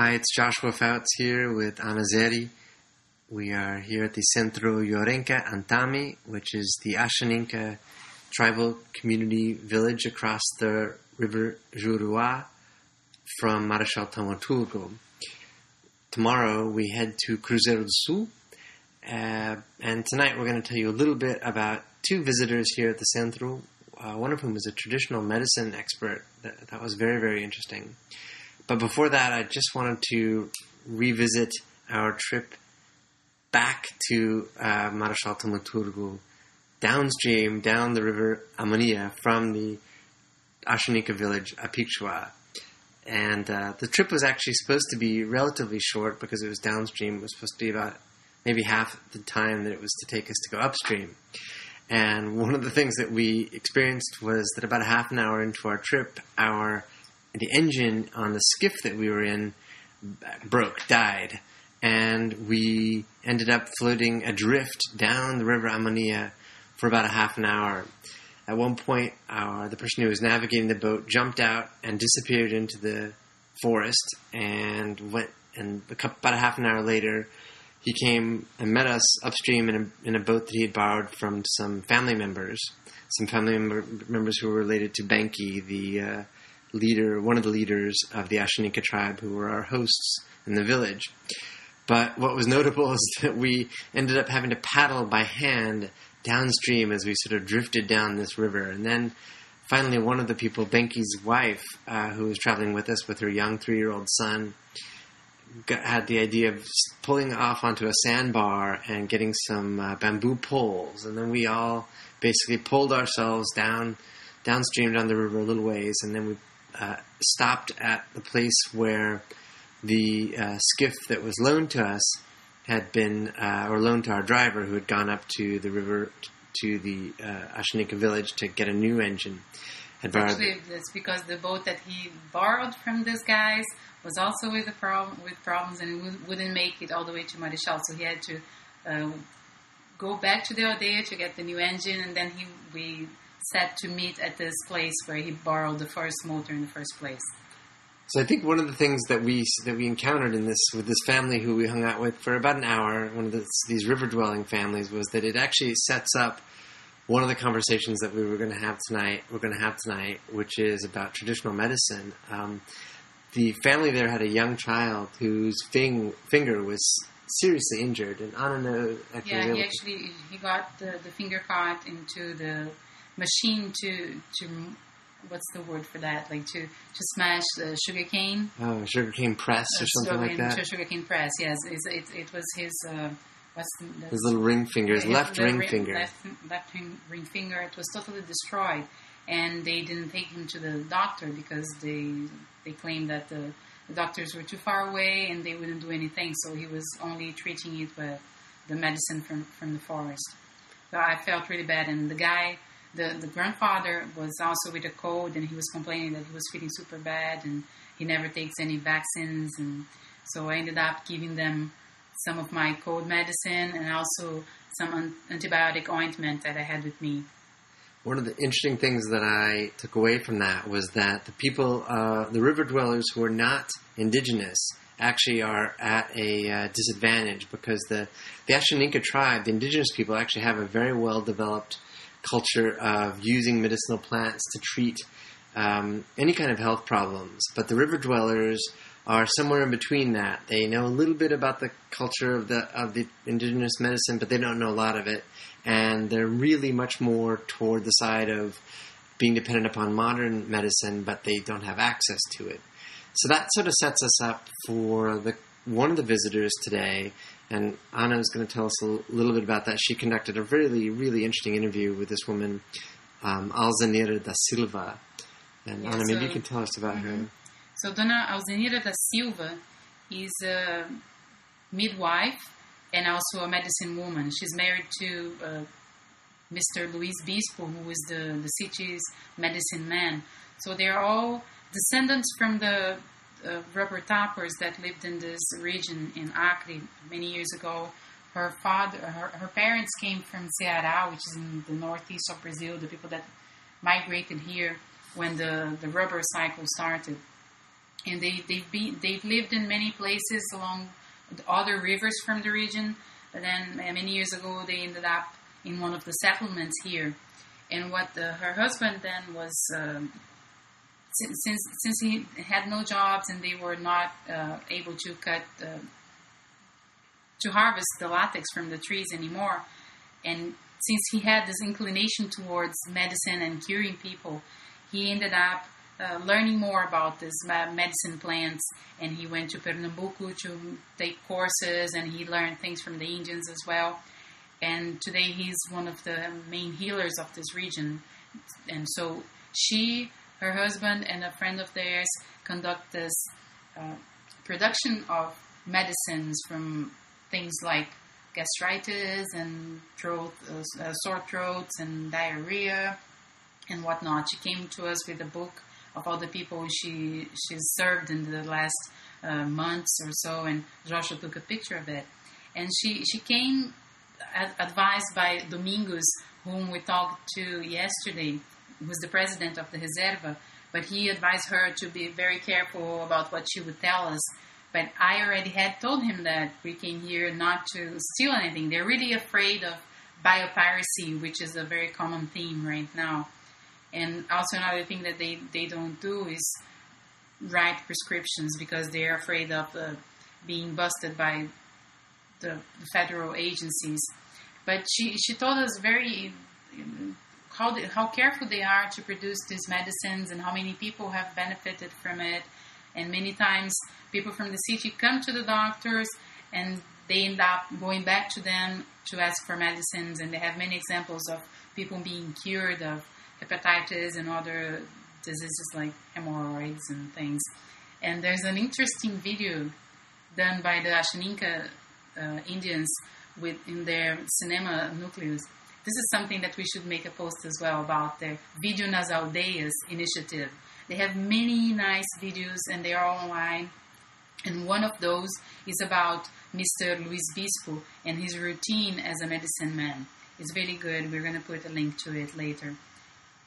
Hi, it's Joshua Fouts here with Ana Zeri. We are here at the Centro Yorenka Ãtame, which is the Ashaninka tribal community village across the river Juruá from Marechal Thaumaturgo. Tomorrow we head to Cruzeiro do Sul, and tonight we're going to tell you a little bit about two visitors here at the Centro, one of whom is a traditional medicine expert. That was very, very interesting. But before that, I just wanted to revisit our trip back to Marechal Thaumaturgo, downstream, down the river Amônea from the Ashaninka village, Apichua. And the trip was actually supposed to be relatively short because it was downstream. It was supposed to be about maybe half the time that it was to take us to go upstream. And one of the things that we experienced was that about half an hour into our trip, the engine on the skiff that we were in died. And we ended up floating adrift down the river Amônea for about a half an hour. At one point, the person who was navigating the boat jumped out and disappeared into the forest, and about a half an hour later, he came and met us upstream in a boat that he had borrowed from some family members who were related to Benki, one of the leaders of the Ashaninka tribe, who were our hosts in the village. But what was notable is that we ended up having to paddle by hand downstream as we sort of drifted down this river. And then finally one of the people, Benki's wife, who was traveling with us with her young 3-year-old son, had the idea of pulling off onto a sandbar and getting some bamboo poles. And then we all basically pulled ourselves downstream down the river a little ways, and then we stopped at the place where the skiff that was loaned to us had been, or loaned to our driver, who had gone up to the river, to the Ashaninka village to get a new engine. Actually, that's because the boat that he borrowed from these guys was also with problems and wouldn't make it all the way to Marechal, so he had to go back to the Odea to get the new engine, and then we set to meet at this place where he borrowed the first motor in the first place. So I think one of the things that we encountered with this family who we hung out with for about an hour, one of these river-dwelling families, was that it actually sets up one of the conversations that we're going to have tonight, which is about traditional medicine. The family there had a young child whose finger was seriously injured, and I don't know. He got the finger caught into the machine to what's the word for that? Like to smash the sugarcane. Oh, sugarcane press or something like that. Sugarcane press. Yes, it was his. His little ring finger, his left ring finger. Left ring finger. It was totally destroyed, and they didn't take him to the doctor because they claimed that the doctors were too far away and they wouldn't do anything. So he was only treating it with the medicine from the forest. So I felt really bad, and the guy. The grandfather was also with a cold, and he was complaining that he was feeling super bad and he never takes any vaccines. And so I ended up giving them some of my cold medicine and also some antibiotic ointment that I had with me. One of the interesting things that I took away from that was that the people, the river dwellers who are not indigenous, actually are at a disadvantage because the Ashaninka tribe, the indigenous people, actually have a very well-developed culture of using medicinal plants to treat any kind of health problems. But the river dwellers are somewhere in between that. They know a little bit about the culture of the indigenous medicine, but they don't know a lot of it. And they're really much more toward the side of being dependent upon modern medicine, but they don't have access to it. So that sort of sets us up for one of the visitors today, and Anna is going to tell us a little bit about that. She conducted a really, really interesting interview with this woman, Alzenira da Silva. And Anna, maybe you can tell us about her. So Dona Alzenira da Silva is a midwife and also a medicine woman. She's married to Mr. Luis Bispo, who is the city's medicine man. So they're all descendants from the rubber tappers that lived in this region in Acre many years ago. Her parents came from Ceará, which is in the northeast of Brazil, the people that migrated here when the rubber cycle started. and they've lived in many places along the other rivers from the region. But then many years ago, they ended up in one of the settlements here. And what her husband then was, since he had no jobs and they were not able to harvest the latex from the trees anymore, and since he had this inclination towards medicine and curing people, he ended up learning more about these medicine plants, and he went to Pernambuco to take courses, and he learned things from the Indians as well. And today he's one of the main healers of this region. And so she, her husband, and a friend of theirs conduct this production of medicines from things like gastritis and sore throats and diarrhea and whatnot. She came to us with a book of all the people she's served in the last months or so, and Joshua took a picture of it. And she came advised by Domingos, whom we talked to yesterday, who's the president of the Reserva, but he advised her to be very careful about what she would tell us. But I already had told him that we came here not to steal anything. They're really afraid of biopiracy, which is a very common theme right now. And also another thing that they don't do is write prescriptions, because they're afraid of being busted by the federal agencies. But she told us how careful they are to produce these medicines and how many people have benefited from it. And many times people from the city come to the doctors and they end up going back to them to ask for medicines. And they have many examples of people being cured of hepatitis and other diseases like hemorrhoids and things. And there's an interesting video done by the Ashaninka Indians in their cinema nucleus. This is something that we should make a post as well about their Vídeo nas Aldeias initiative. They have many nice videos and they are online. And one of those is about Mr. Luis Bispo and his routine as a medicine man. It's really good. We're going to put a link to it later.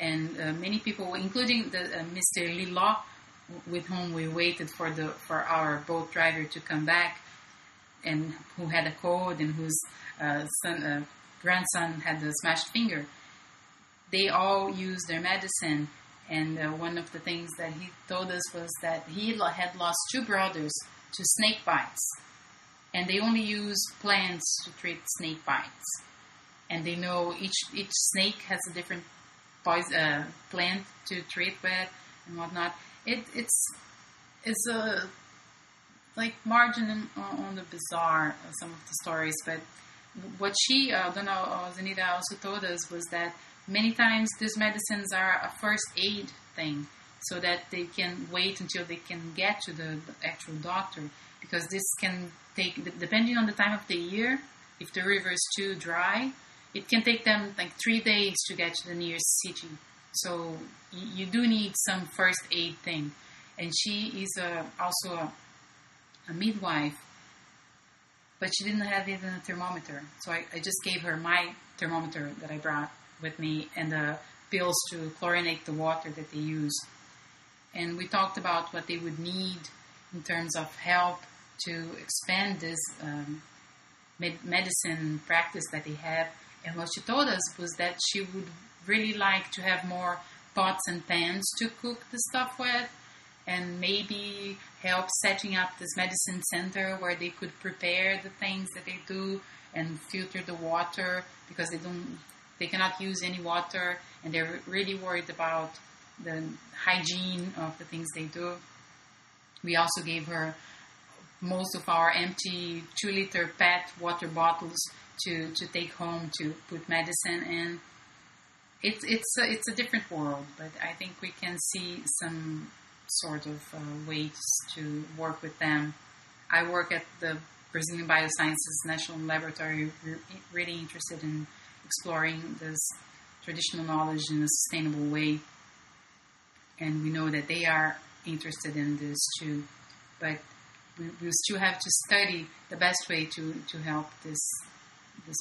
And many people, including Mr. Lilo, with whom we waited for our boat driver to come back, and who had a cold and whose grandson had a smashed finger. They all used their medicine. And one of the things that he told us was that he had lost two brothers to snake bites. And they only use plants to treat snake bites. And they know each snake has a different plant to treat with and whatnot. It's a like margin on the bizarre, some of the stories. But what she, Dona Zenita, also told us was that many times these medicines are a first aid thing, so that they can wait until they can get to the actual doctor, because this can take, depending on the time of the year, if the river is too dry, it can take them like 3 days to get to the nearest city. So you do need some first aid thing. And she is also a midwife, but she didn't have even a thermometer. So I just gave her my thermometer that I brought with me and the pills to chlorinate the water that they use. And we talked about what they would need in terms of help to expand this medicine practice that they have. And what she told us was that she would really like to have more pots and pans to cook the stuff with, and maybe help setting up this medicine center where they could prepare the things that they do and filter the water, because they cannot use any water, and they're really worried about the hygiene of the things they do. We also gave her most of our empty 2-liter PET water bottles to take home to put medicine in. It's a different world, but I think we can see some sort of ways to work with them. I work at the Brazilian Biosciences National Laboratory. We're really interested in exploring this traditional knowledge in a sustainable way. And we know that they are interested in this too. But we still have to study the best way to help these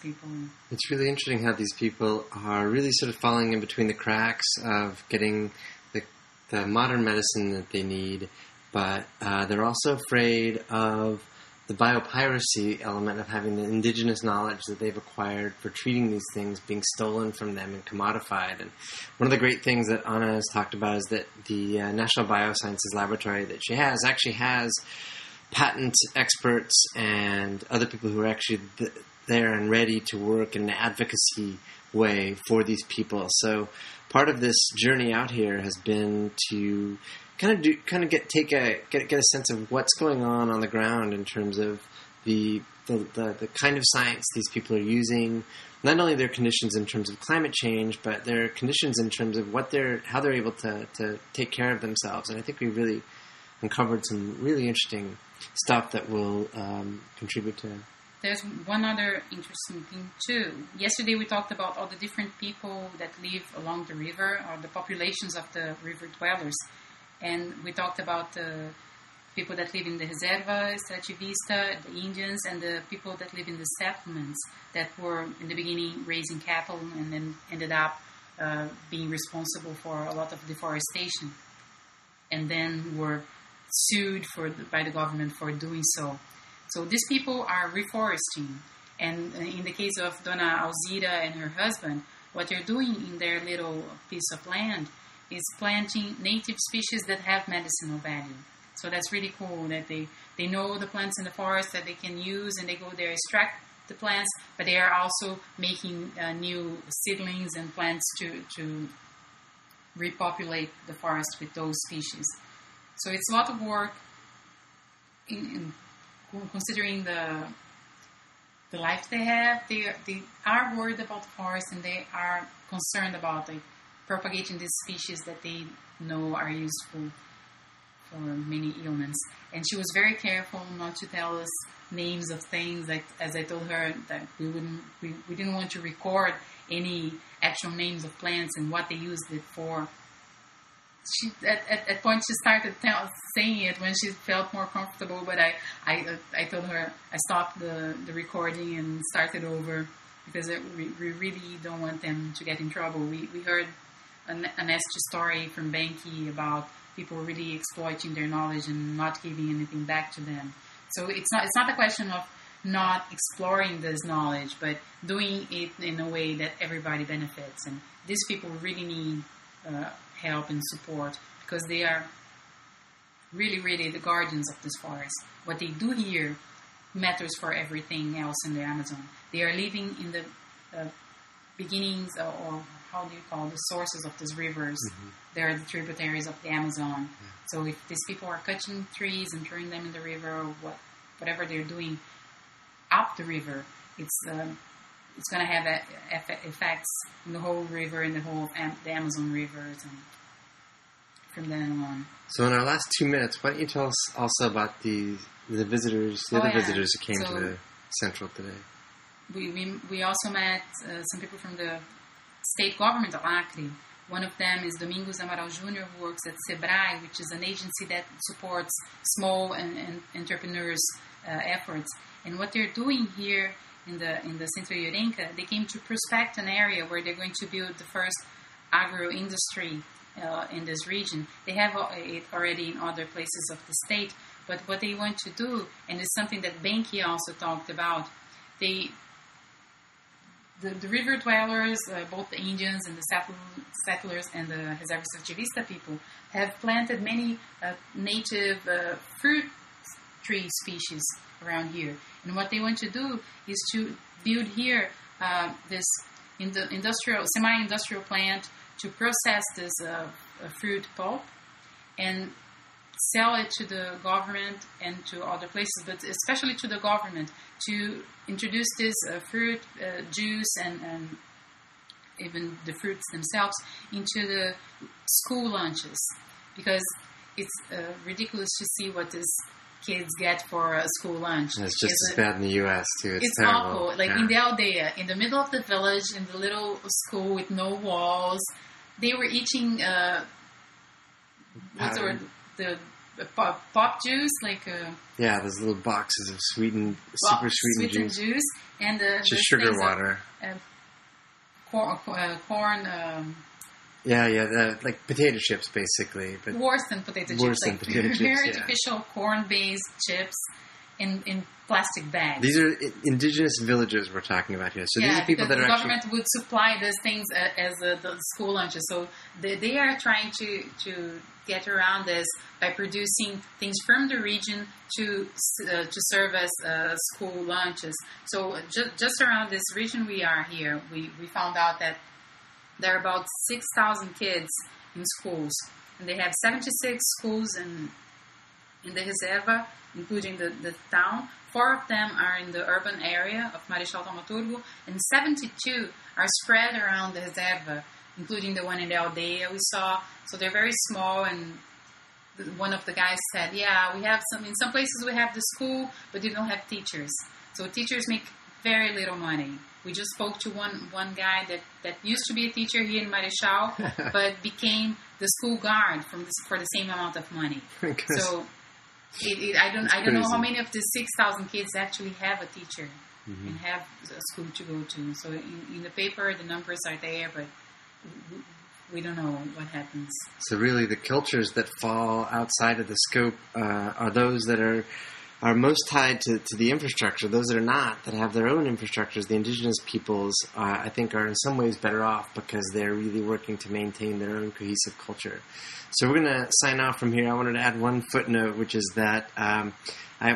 people. It's really interesting how these people are really sort of falling in between the cracks of getting the modern medicine that they need but they're also afraid of the biopiracy element of having the indigenous knowledge that they've acquired for treating these things being stolen from them and commodified. And one of the great things that Ana has talked about is that the National Biosciences Laboratory that she has actually has patent experts and other people who are actually there and ready to work in an advocacy way for these people. So part of this journey out here has been to kind of get a sense of what's going on the ground in terms of the kind of science these people are using, not only their conditions in terms of climate change, but their conditions in terms of how they're able to take care of themselves. And I think we really uncovered some really interesting stuff that will contribute to. There's one other interesting thing, too. Yesterday we talked about all the different people that live along the river, or the populations of the river dwellers. And we talked about the people that live in the Reserva, extrativista, the Indians, and the people that live in the settlements that were, in the beginning, raising cattle and then ended up being responsible for a lot of deforestation, and then were sued by the government for doing so. So these people are reforesting. And in the case of Dona Alzira and her husband, what they're doing in their little piece of land is planting native species that have medicinal value. So that's really cool that they know the plants in the forest that they can use, and they go there, extract the plants, but they are also making new seedlings and plants to repopulate the forest with those species. So it's a lot of work in considering the life they have. They are worried about the forest, and they are concerned about propagating these species that they know are useful for many ailments. And she was very careful not to tell us names of things. Like, as I told her, that we didn't want to record any actual names of plants and what they used it for. She, at point she started saying it when she felt more comfortable, but I told her I stopped the recording and started over, because we really don't want them to get in trouble. We heard an extra story from Benki about people really exploiting their knowledge and not giving anything back to them. So it's not a question of not exploring this knowledge, but doing it in a way that everybody benefits. And these people really need help and support, because they are really, really the guardians of this forest. What they do here matters for everything else in the Amazon. They are living in the beginnings, or how do you call the sources of these rivers? Mm-hmm. They are the tributaries of the Amazon. Yeah. So if these people are cutting trees and throwing them in the river, or whatever they're doing up the river, it's going to have effects in the whole river, in the whole the Amazon rivers, and from then on. So in our last 2 minutes, why don't you tell us also about the visitors, visitors who came to the Central today? We also met some people from the state government of Acre. One of them is Domingos Amaral Jr., who works at Sebrae, which is an agency that supports small and entrepreneurs' efforts. And what they're doing here in the Centro Yorenka, they came to prospect an area where they're going to build the first agro-industry in this region. They have it already in other places of the state, but what they want to do, and it's something that Benki also talked about, The river dwellers, both the Indians and the settlers and the Reserva extrativista people, have planted many native fruit tree species around here. And what they want to do is to build here this semi-industrial plant to process this fruit pulp and sell it to the government and to other places, but especially to the government, to introduce this fruit juice and even the fruits themselves into the school lunches, because it's ridiculous to see what these kids get for a school lunch. And it's just as bad in the U.S. too. It's awful. Like in the Aldea, in the middle of the village, in the little school with no walls, they were eating the pop juice, those little boxes of sweetened juice, and just sugar water, corn Yeah, the, like potato chips, basically. But worse than potato chips. Very artificial corn-based chips in plastic bags. These are indigenous villagers we're talking about here. So these are people that are actually... the government would supply those things as the school lunches. So they are trying to get around this by producing things from the region to serve as school lunches. So just around this region we are here, we found out that there are about 6,000 kids in schools, and they have 76 schools in the Reserva, including the town. 4 of them are in the urban area of Marechal Thaumaturgo, and 72 are spread around the Reserva, including the one in the Odea we saw. So they're very small, and one of the guys said, we have some, in some places we have the school, but you don't have teachers. So teachers make very little money. We just spoke to one guy that used to be a teacher here in Marechal, but became the school guard for the same amount of money. So I don't know how many of the 6,000 kids actually have a teacher and have a school to go to. So in the paper, the numbers are there, but we don't know what happens. So really, the cultures that fall outside of the scope are those that are most tied to the infrastructure. Those that are not, that have their own infrastructures, the indigenous peoples, I think, are in some ways better off because they're really working to maintain their own cohesive culture. So we're going to sign off from here. I wanted to add one footnote, which is that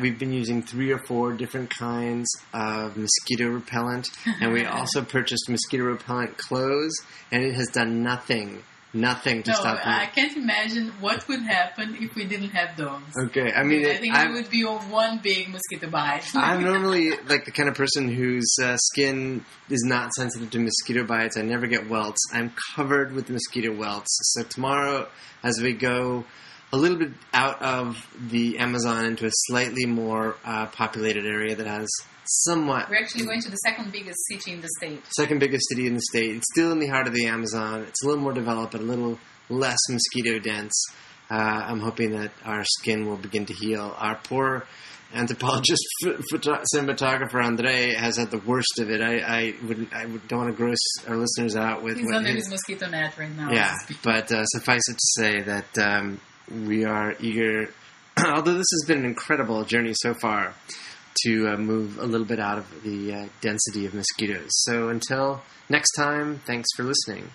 we've been using 3 or 4 different kinds of mosquito repellent, and we also purchased mosquito repellent clothes, and it has done nothing to stop me. I can't imagine what would happen if we didn't have dogs. Okay, I mean... I think it would be one big mosquito bite. I'm normally like the kind of person whose skin is not sensitive to mosquito bites. I never get welts. I'm covered with mosquito welts. So tomorrow, as we go a little bit out of the Amazon into a slightly more populated area that has somewhat... We're actually going to the second biggest city in the state. It's still in the heart of the Amazon. It's a little more developed, but a little less mosquito dense. I'm hoping that our skin will begin to heal. Our poor anthropologist, cinematographer Andre has had the worst of it. I don't want to gross our listeners out with... He's under his mosquito net right now. Yeah, but suffice it to say that... we are eager, although this has been an incredible journey so far, to move a little bit out of the density of mosquitoes. So until next time, thanks for listening.